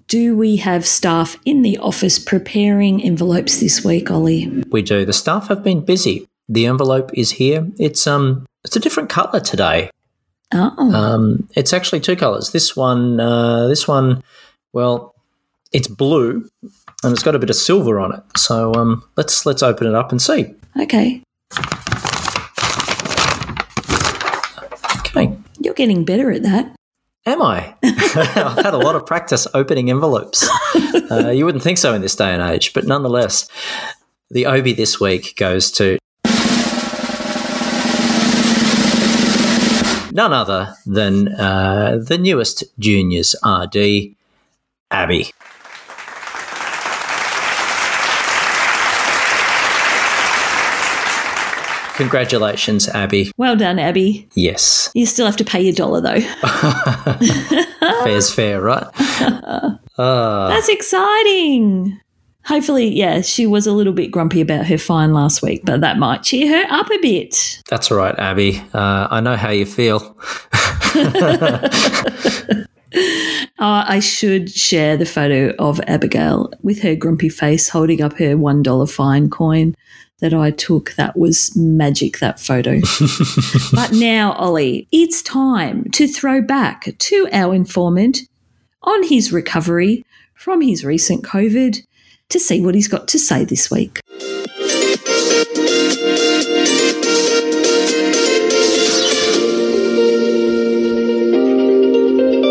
do we have staff in the office preparing envelopes this week, Ollie? We do. The staff have been busy. The envelope is here. It's um, it's a different colour today. Oh. Um, it's actually two colours. This one, uh, this one, well, it's blue and it's got a bit of silver on it. So um, let's let's open it up and see. Okay. You're getting better at that. Am I? I've had a lot of practice opening envelopes. Uh, you wouldn't think so in this day and age, but nonetheless, the Obie this week goes to none other than uh, the newest juniors R D, Abby. Congratulations, Abby. Well done, Abby. Yes. You still have to pay your dollar, though. Fair's fair, right? uh. That's exciting. Hopefully, yeah, she was a little bit grumpy about her fine last week, but that might cheer her up a bit. That's all right, Abby. Uh, I know how you feel. Uh, I should share the photo of Abigail with her grumpy face holding up her one dollar fine coin that I took. That was magic, that photo. But now, Ollie, it's time to throw back to our informant on his recovery from his recent COVID to see what he's got to say this week.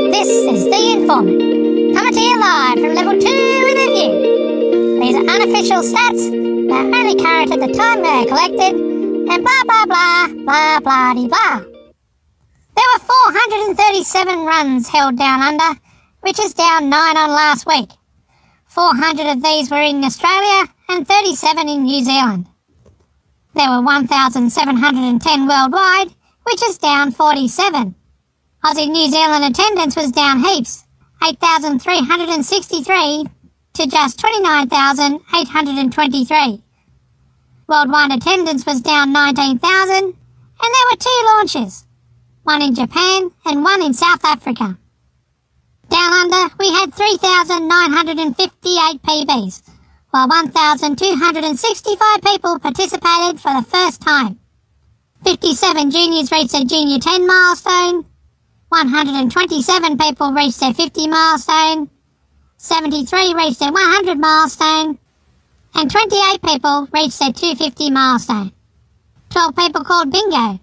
This is The Informant, coming to you live from level two interview. These are unofficial stats. They're only current at the time they're collected, and blah, blah, blah, blah, blah, de blah. There were four hundred thirty-seven runs held down under, which is down nine on last week. four hundred of these were in Australia and thirty-seven in New Zealand. There were one thousand seven hundred ten worldwide, which is down forty-seven. Aussie New Zealand attendance was down heaps, eight thousand three hundred sixty-three to just twenty-nine thousand eight hundred twenty-three. Worldwide attendance was down nineteen thousand, and there were two launches, one in Japan and one in South Africa. Down under, we had three thousand nine hundred fifty-eight P Bs, while one thousand two hundred sixty-five people participated for the first time. fifty-seven juniors reached their Junior ten milestone, one hundred twenty-seven people reached their fifty milestone, seventy-three reached their one hundred milestone, and twenty-eight people reached their two hundred fifty milestone. twelve people called bingo.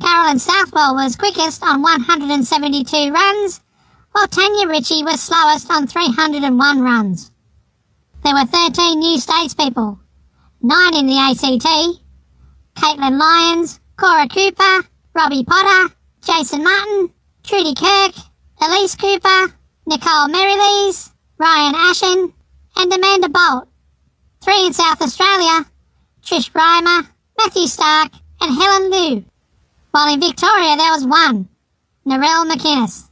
Carolyn Southwell was quickest on one hundred seventy-two runs, while Tanya Ritchie was slowest on three hundred one runs. There were thirteen new states people, nine in the A C T, Caitlin Lyons, Cora Cooper, Robbie Potter, Jason Martin, Trudy Kirk, Elise Cooper, Nicole Merrilees, Ryan Ashen, and Amanda Bolt. Three in South Australia, Trish Reimer, Matthew Stark, and Helen Liu. While in Victoria there was one, Narelle McInnes.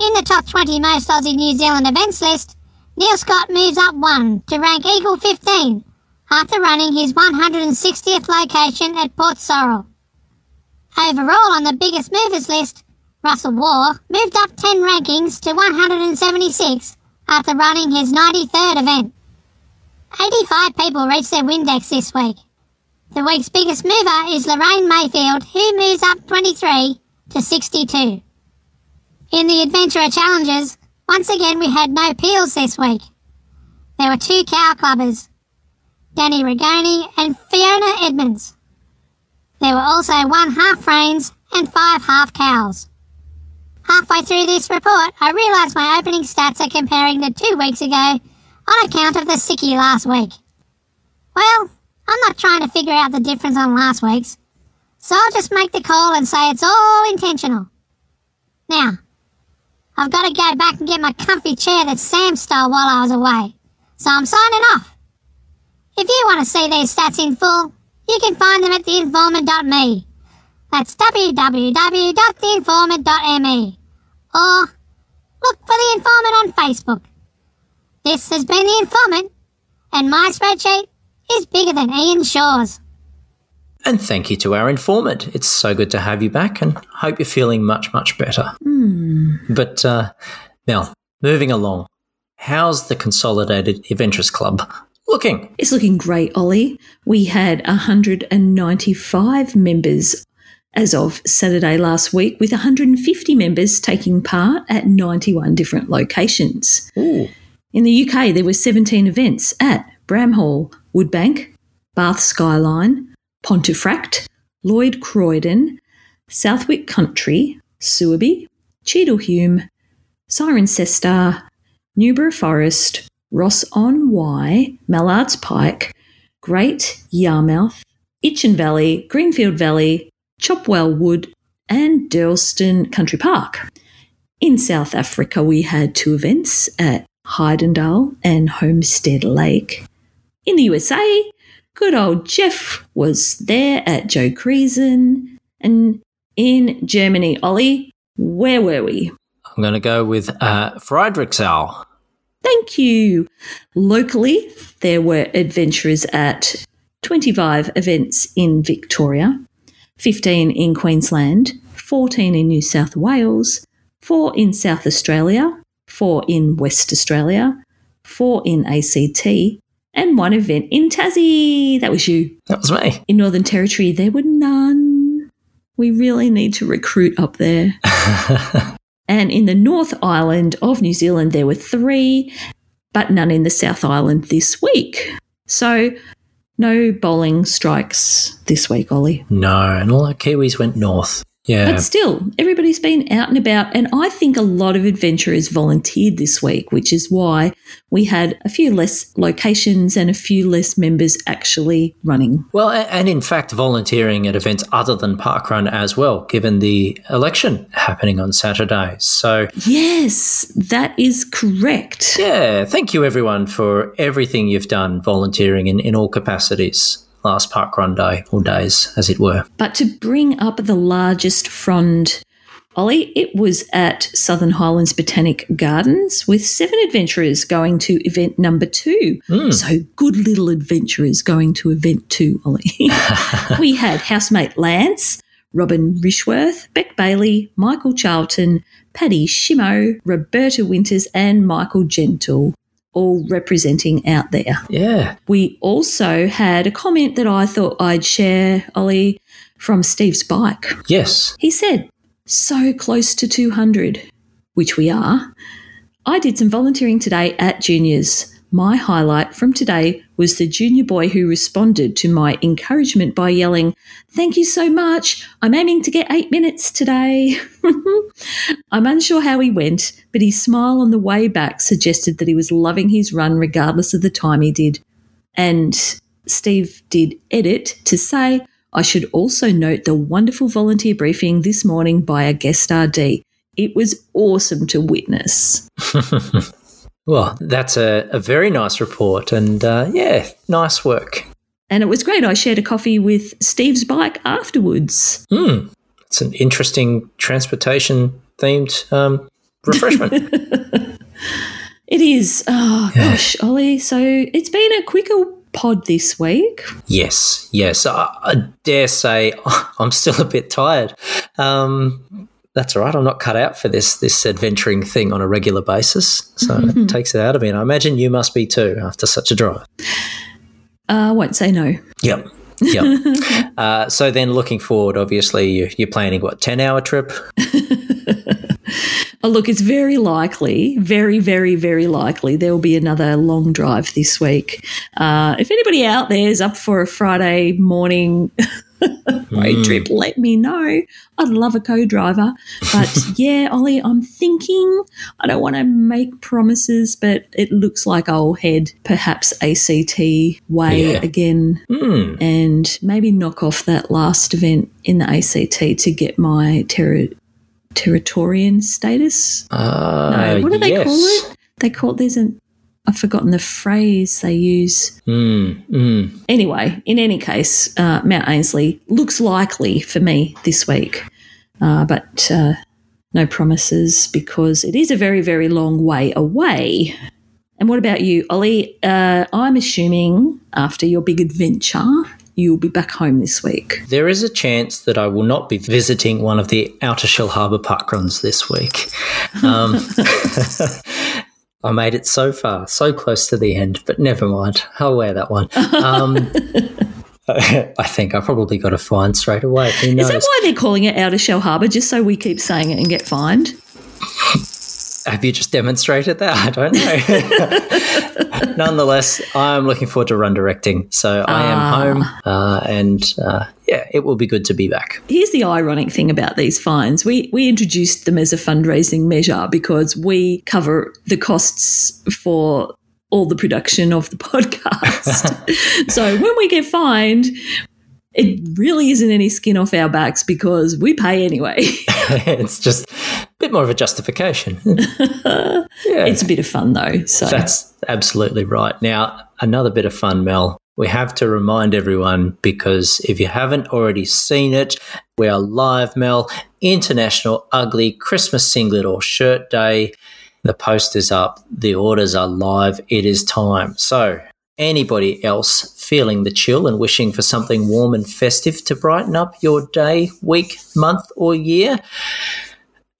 In the top twenty most Aussie New Zealand events list, Neil Scott moves up one to rank Eagle fifteen after running his one hundred sixtieth location at Port Sorrel. Overall on the biggest movers list, Russell Waugh moved up ten rankings to one hundred seventy-six after running his ninety-third event. eighty-five people reached their Windex this week. The week's biggest mover is Lorraine Mayfield, who moves up twenty-three to sixty-two. In the Adventurer Challenges, once again we had no peels this week. There were two cow clubbers, Danny Rigoni and Fiona Edmonds. There were also one half reins and five half cows. Halfway through this report, I realised my opening stats are comparing to two weeks ago on account of the sickie last week. Well, I'm not trying to figure out the difference on last week's, so I'll just make the call and say it's all intentional. Now, I've got to go back and get my comfy chair that Sam stole while I was away, so I'm signing off. If you want to see these stats in full, you can find them at the informant dot m e. That's w w w dot the informant dot m e. Or look for The Informant on Facebook. This has been The Informant, and my spreadsheet is bigger than Ian Shaw's. And thank you to our informant. It's so good to have you back, and hope you're feeling much, much better. Mm. But uh, now, moving along, how's the Consolidated Adventurers Club looking? It's looking great, Ollie. We had one hundred ninety-five members as of Saturday last week, with one hundred fifty members taking part at ninety-one different locations. Ooh. In the U K, there were seventeen events at Bramhall, Woodbank, Bath Skyline, Pontefract, Lloyd Croydon, Southwick Country, Sewerby, Cheadle Hume, Cirencester, Newborough Forest, Ross-on-Wye, Mallards Pike, Great Yarmouth, Itchen Valley, Greenfield Valley, Chopwell Wood and Durlston Country Park. In South Africa, we had two events at Heiderdal and Homestead Lake. In the U S A, good old Jeff was there at Joe Creason. And in Germany, Ollie, where were we? I'm going to go with uh, Friedrichsal. Thank you. Locally, there were adventurers at twenty-five events in Victoria, fifteen in Queensland, fourteen in New South Wales, four in South Australia, four in West Australia, four in A C T, and one event in Tassie. That was you. That was me. In Northern Territory, there were none. We really need to recruit up there. And in the North Island of New Zealand, there were three, but none in the South Island this week. So no bowling strikes this week, Ollie. No, and all our Kiwis went north. Yeah. But still, everybody's been out and about, and I think a lot of adventurers volunteered this week, which is why we had a few less locations and a few less members actually running. Well, and in fact, volunteering at events other than Parkrun as well, given the election happening on Saturday. So yes, that is correct. Yeah. Thank you, everyone, for everything you've done volunteering in, in all capacities. Last Parkrun day, or days, as it were. But to bring up the largest frond, Ollie, it was at Southern Highlands Botanic Gardens with seven adventurers going to event number two. Mm. So good little adventurers going to event two, Ollie. We had housemate Lance, Robin Rishworth, Beck Bailey, Michael Charlton, Paddy Shimo, Roberta Winters and Michael Gentle, all representing out there. Yeah. We also had a comment that I thought I'd share, Ollie, from Steve Spike. Yes. He said, so close to two hundred, which we are. I did some volunteering today at Juniors. My highlight from today was the junior boy who responded to my encouragement by yelling, thank you so much. I'm aiming to get eight minutes today. I'm unsure how he went, but his smile on the way back suggested that he was loving his run regardless of the time he did. And Steve did edit to say, I should also note the wonderful volunteer briefing this morning by a guest R D. It was awesome to witness. Well, that's a, a very nice report and, uh, yeah, nice work. And it was great. I shared a coffee with Steve's bike afterwards. Hmm. It's an interesting transportation-themed um, refreshment. It is. Oh, yeah. Gosh, Ollie. So it's been a quicker pod this week. Yes, yes. I, I dare say I'm still a bit tired. Um, that's all right. I'm not cut out for this this adventuring thing on a regular basis. So mm-hmm. It takes it out of me. And I imagine you must be too after such a drive. I uh, won't say no. Yep, yep. uh, so then looking forward, obviously, you, you're planning, what, ten-hour trip? Oh, look, it's very likely, very, very, very likely there will be another long drive this week. Uh, if anybody out there is up for a Friday morning road trip, let me know. I'd love a co-driver. But, yeah, Ollie, I'm thinking I don't want to make promises, but it looks like I'll head perhaps A C T way yeah. again mm. and maybe knock off that last event in the A C T to get my terror Territorian status? Uh, no, what do they yes. call it? They call it, there's an, I've forgotten the phrase they use. Mm, mm. Anyway, in any case, uh, Mount Ainslie looks likely for me this week, uh, but uh, no promises because it is a very, very long way away. And what about you, Ollie? Uh, I'm assuming after your big adventure, you'll be back home this week. There is a chance that I will not be visiting one of the outer Shellharbour park runs this week. Um, I made it so far, so close to the end, but never mind. I'll wear that one. Um, I think I probably got a fine straight away. Who knows? Is that why they're calling it outer Shellharbour, just so we keep saying it and get fined? Have you just demonstrated that? I don't know. Nonetheless, I'm looking forward to run directing. So I am uh, home uh, and, uh, yeah, it will be good to be back. Here's the ironic thing about these fines. We, we introduced them as a fundraising measure because we cover the costs for all the production of the podcast. So when we get fined, it really isn't any skin off our backs because we pay anyway. It's just a bit more of a justification. Yeah. It's a bit of fun though. So that's absolutely right. Now, another bit of fun, Mel. We have to remind everyone because if you haven't already seen it, we are live, Mel, International Ugly Christmas Singlet or Shirt Day. The post is up. The orders are live. It is time. So anybody else feeling the chill and wishing for something warm and festive to brighten up your day, week, month or year?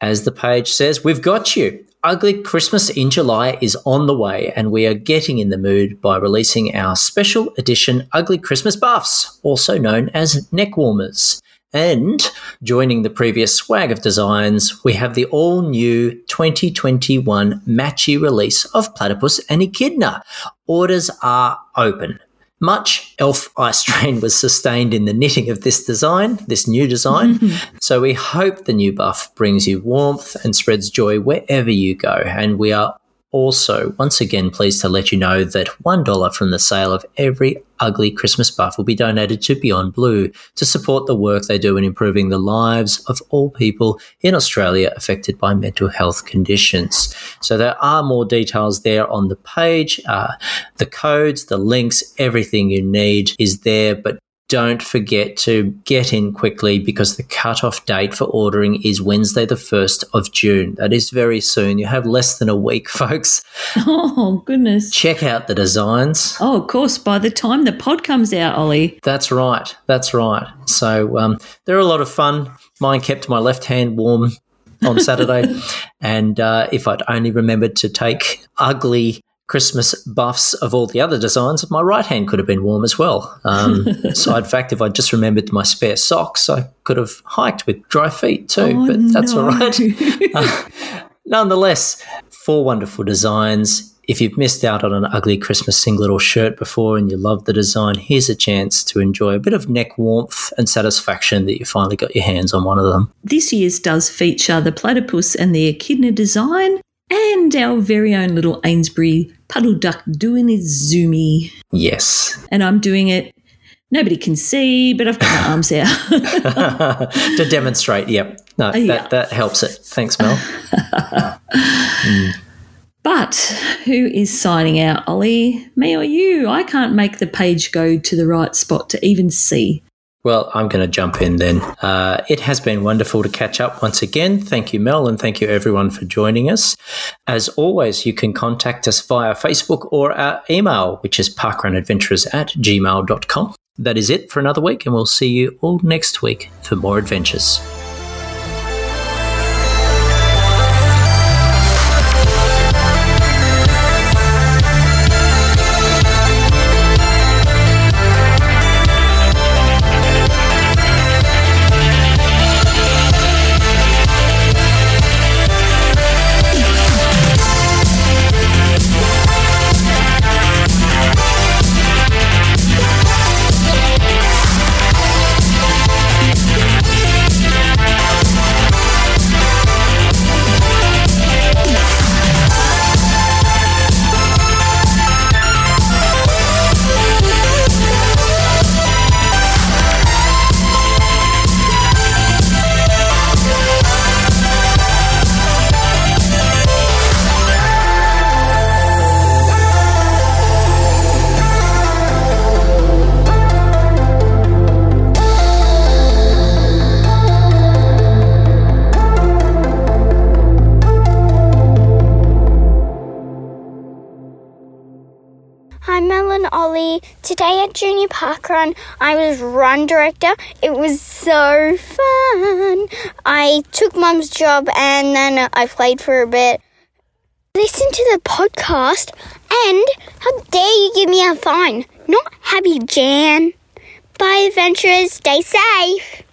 As the page says, we've got you. Ugly Christmas in July is on the way and we are getting in the mood by releasing our special edition Ugly Christmas Buffs, also known as neck warmers. And joining the previous swag of designs, we have the all-new twenty twenty-one matchy release of Platypus and Echidna. Orders are open. Much elf eye strain was sustained in the knitting of this design, this new design. Mm-hmm. So we hope the new buff brings you warmth and spreads joy wherever you go. And we are also, once again, pleased to let you know that one dollar from the sale of every Ugly Christmas Buff will be donated to Beyond Blue to support the work they do in improving the lives of all people in Australia affected by mental health conditions. So there are more details there on the page. Uh, the codes, the links, everything you need is there, but don't forget to get in quickly because the cutoff date for ordering is Wednesday the first of June. That is very soon. You have less than a week, folks. Oh, goodness. Check out the designs. Oh, of course, by the time the pod comes out, Ollie. That's right. That's right. So um, they're a lot of fun. Mine kept my left hand warm on Saturday. And uh, if I'd only remembered to take ugly Christmas buffs of all the other designs, my right hand could have been warm as well. Um, side fact, if I just remembered my spare socks, I could have hiked with dry feet too, oh, but that's no. all right. Uh, nonetheless, four wonderful designs. If you've missed out on an ugly Christmas singlet or shirt before and you love the design, here's a chance to enjoy a bit of neck warmth and satisfaction that you finally got your hands on one of them. This year's does feature the platypus and the echidna design. and our very own little Ainsbury puddle duck doing his zoomy. Yes. And I'm doing it. Nobody can see, but I've got my arms out. To demonstrate, yep. No, yeah. that, that helps it. Thanks, Mel. mm. But who is signing out, Ollie? Me or you? I can't make the page go to the right spot to even see. Well, I'm going to jump in then. Uh, it has been wonderful to catch up once again. Thank you, Mel, and thank you, everyone, for joining us. As always, you can contact us via Facebook or our email, which is parkrunadventurers at gmail dot com. That is it for another week, and we'll see you all next week for more adventures. Today at Junior Park Run, I was run director. It was so fun. I took Mum's job and then I played for a bit. Listen to the podcast and how dare you give me a fine. Not happy Jan. Bye, adventurers. Stay safe.